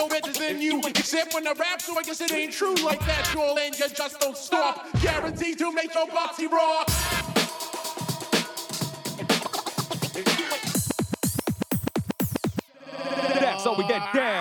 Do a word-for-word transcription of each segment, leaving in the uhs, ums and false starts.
ain't no better than you. Except when I rap, so I guess it ain't true. Like that, y'all, and you just don't stop. Guaranteed to make your boxy rock. That's how we get down.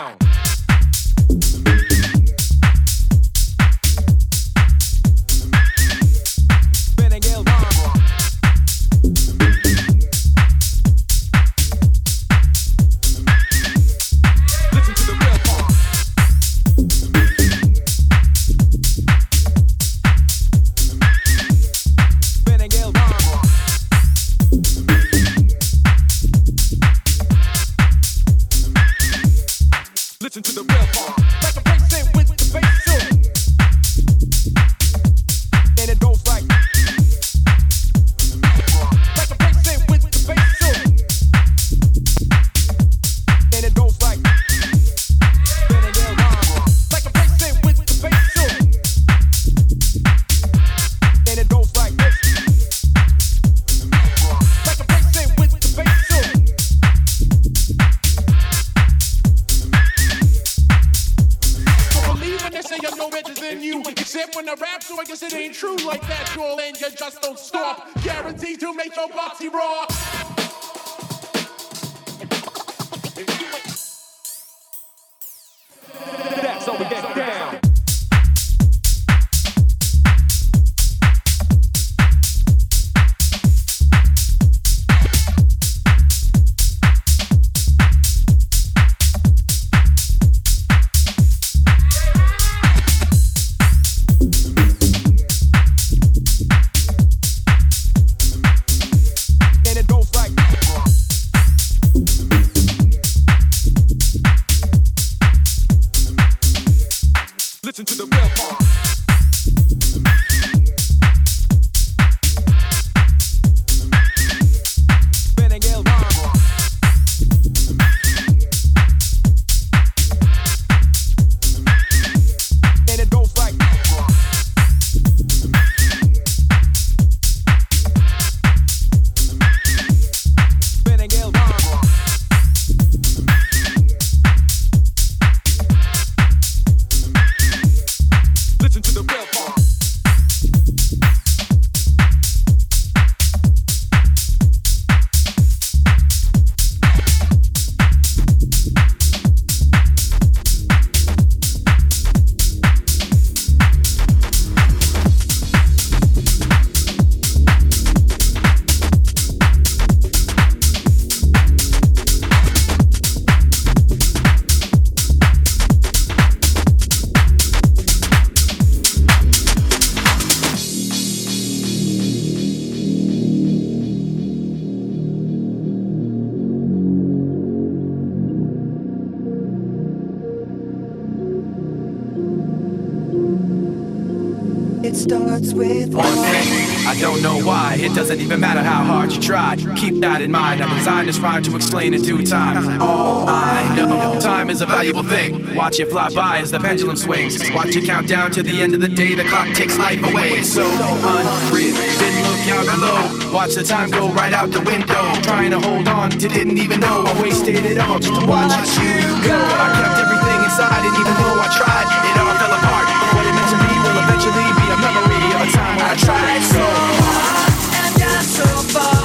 Keep that in mind, I'm designed to try to explain in due time. All I know, time is a valuable thing. Watch it fly by as the pendulum swings. Watch it count down to the end of the day, the clock takes life away. It's so unreal, didn't look down below. Watch the time go right out the window. Trying to hold on to didn't even know. I wasted it all just to watch you go. I kept everything inside and even though I tried, it all fell apart. But what it meant to me will eventually be a memory of a time when I tried so hard and got so far.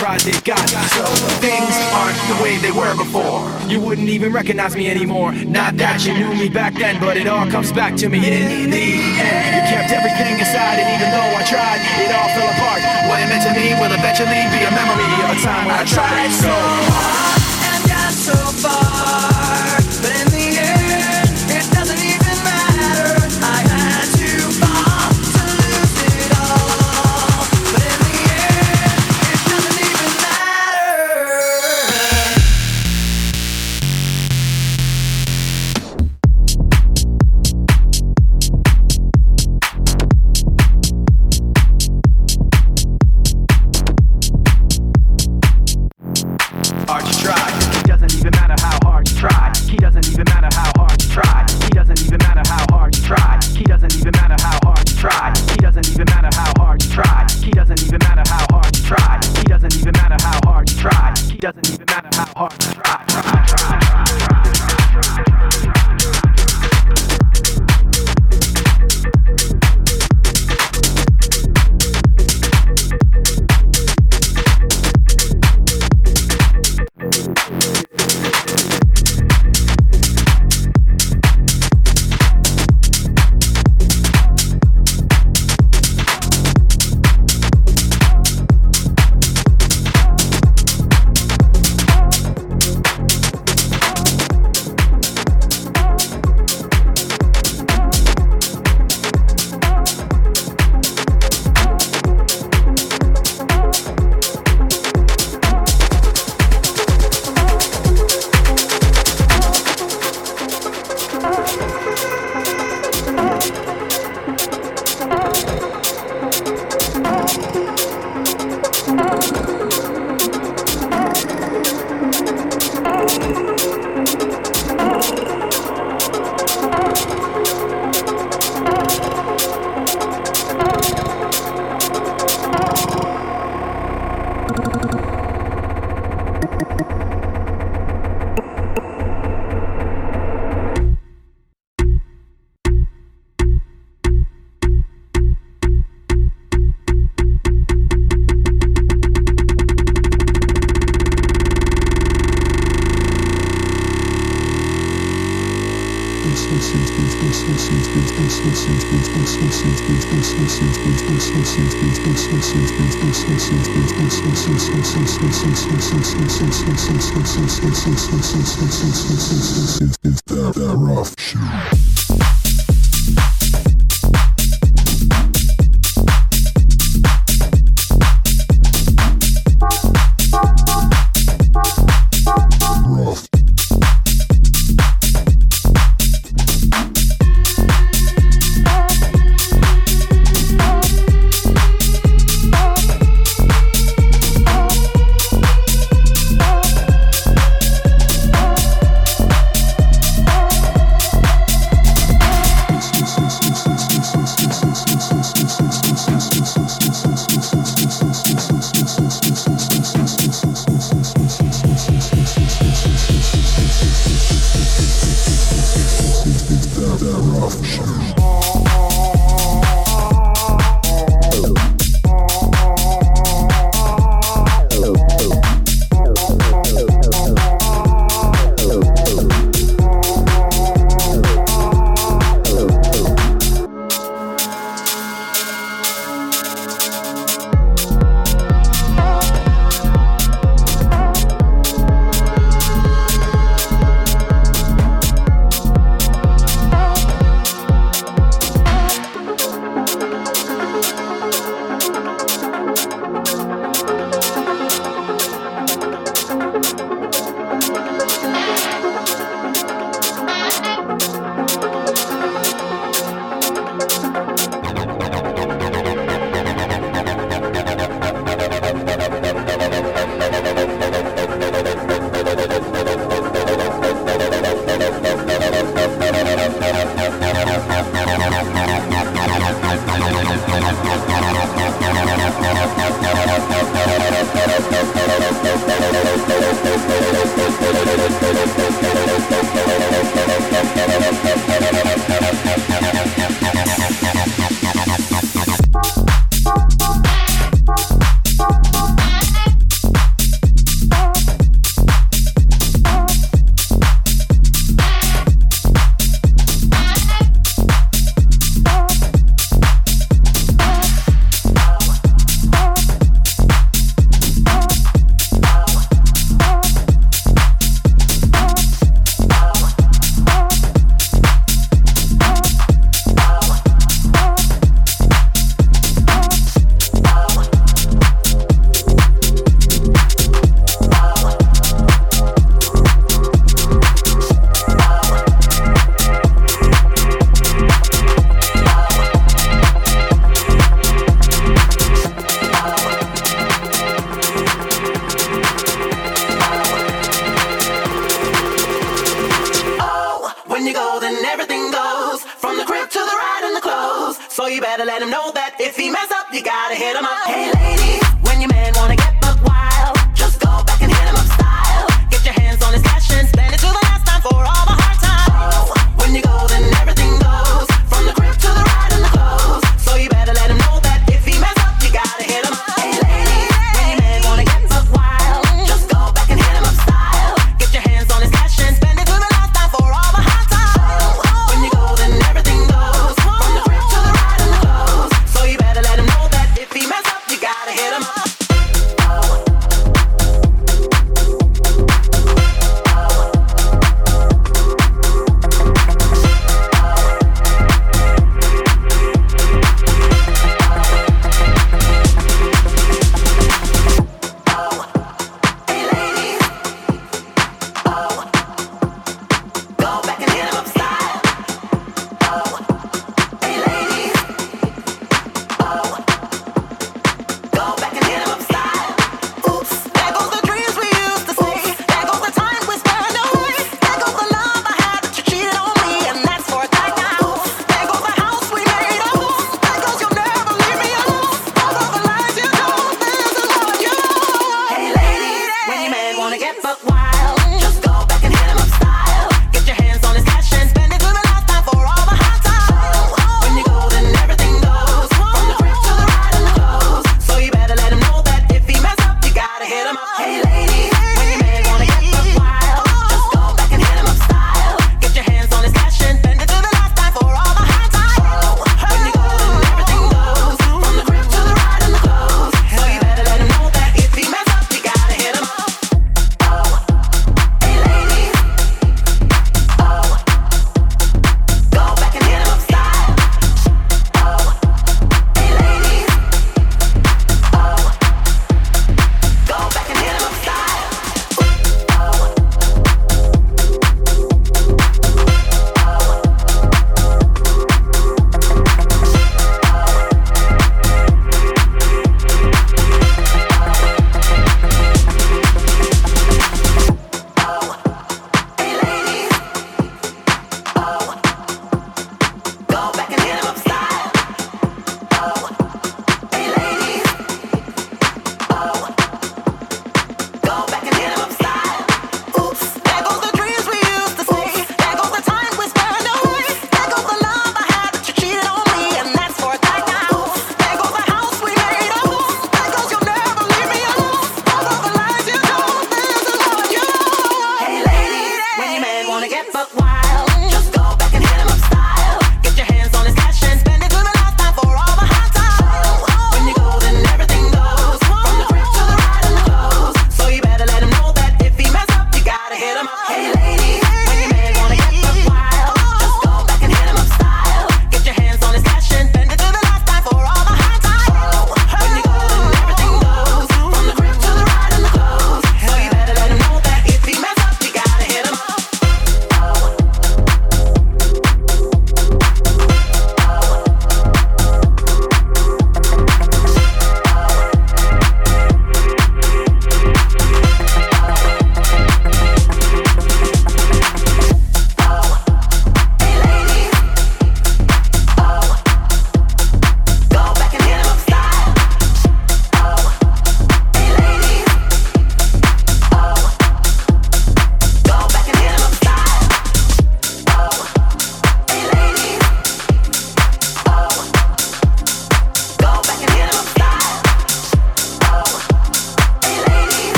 pride they've got. So things aren't the way they were before. You wouldn't even recognize me anymore. Not that you knew me back then, but it all comes back to me in the end. You kept everything inside, and even though I tried, it all fell apart. What it meant to me will eventually be a memory of a time when I tried so hard and got so far.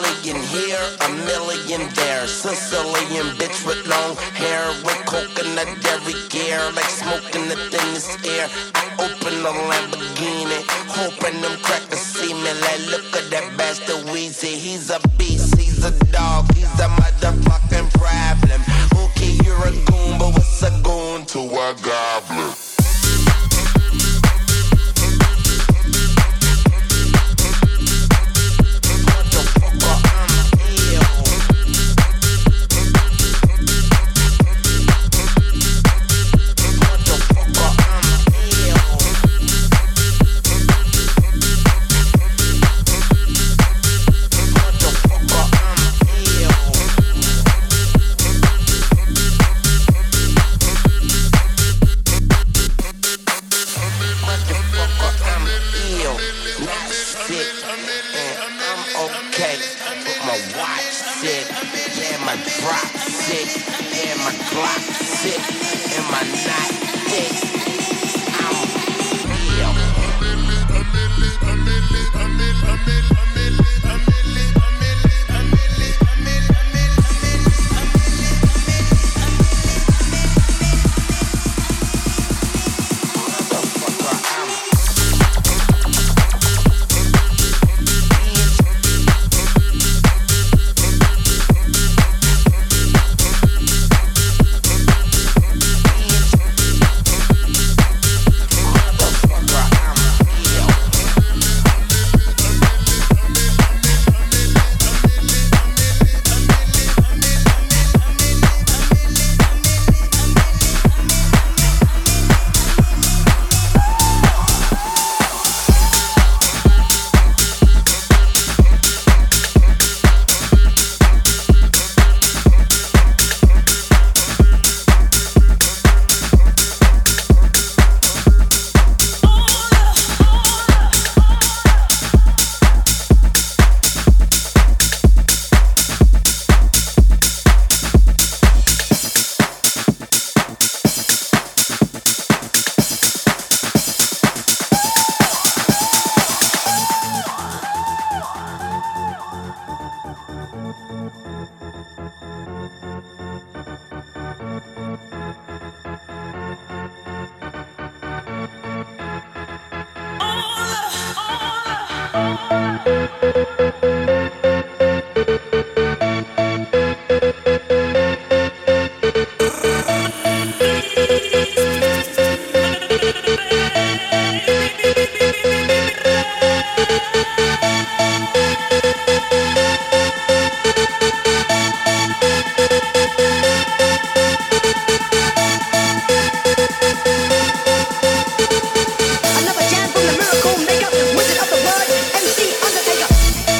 A million here, a million. millionaire, Sicilian bitch with long hair, with coconut every gear, like smoking the thinnest air. I open a Lamborghini, hoping them crackers see me. Like, look at that bastard Weezy, he's a beast, he's a dog, he's a motherfucking problem. Okay, you're a goon, but what's a goon to a goblin? Another jam from the miracle maker, wizard of the word, M C Undertaker.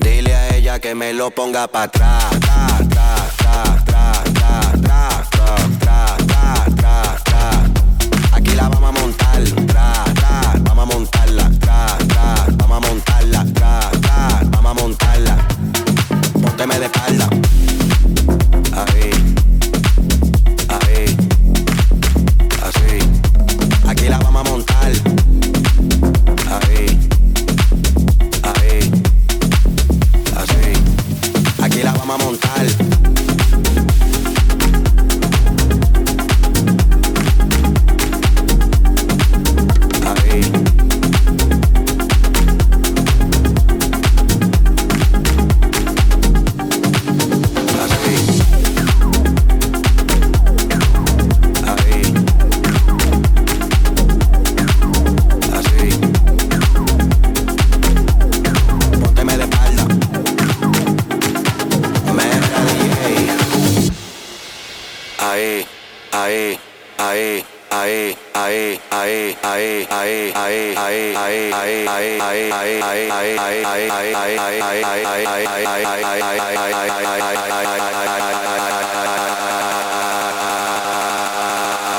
Dile a ella que me lo ponga para atrás, atrás, atrás.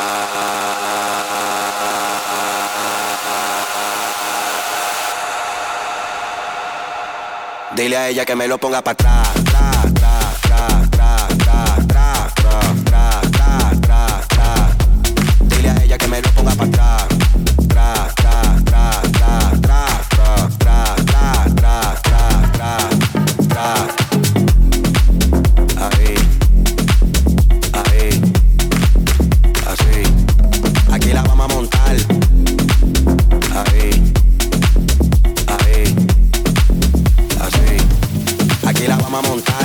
Vamos a montar.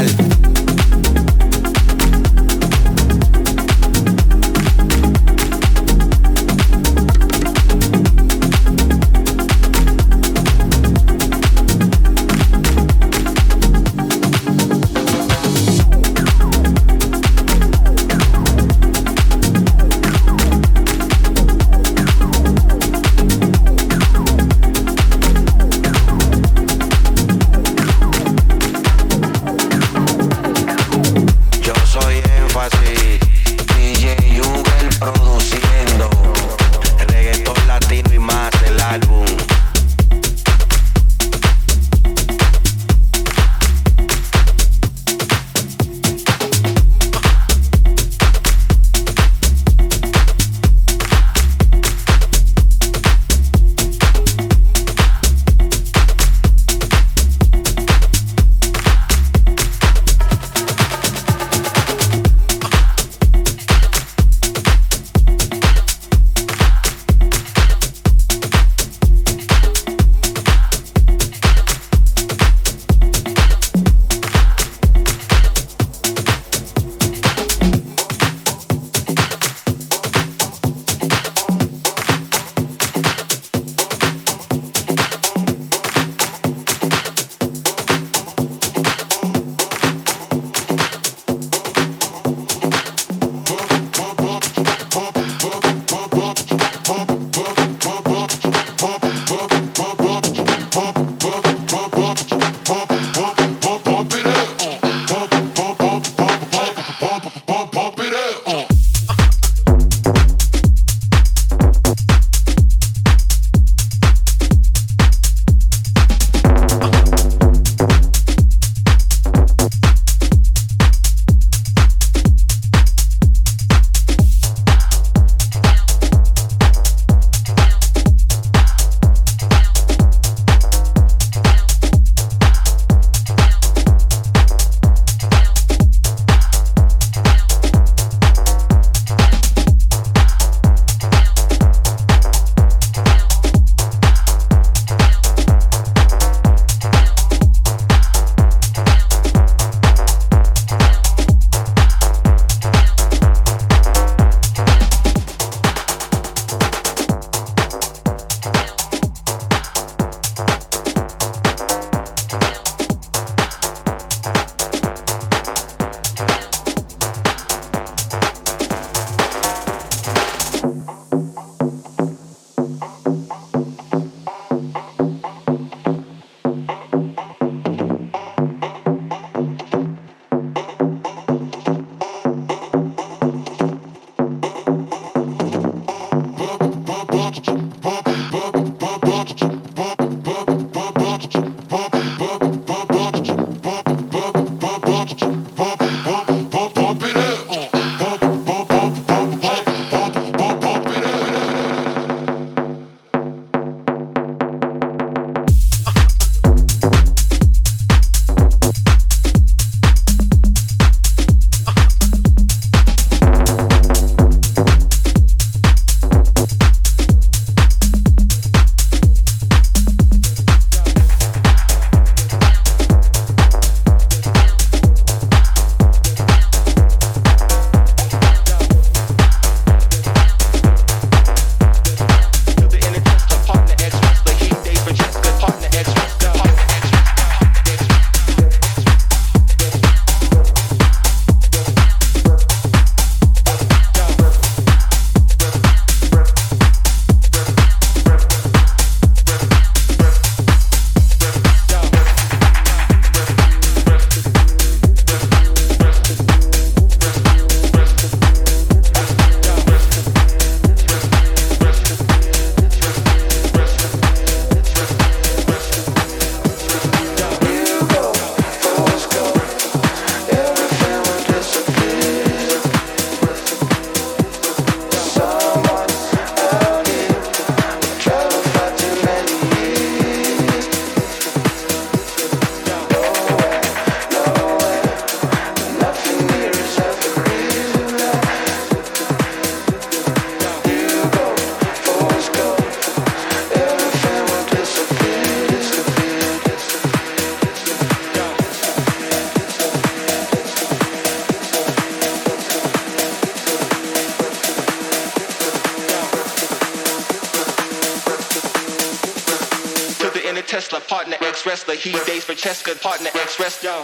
in a Tesla, partner ex-wrestler. He dates for Cheska, partner ex-wrestler.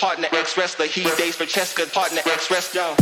Partner ex-wrestler, he dates for Cheska, partner ex-wrestler.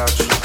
Out.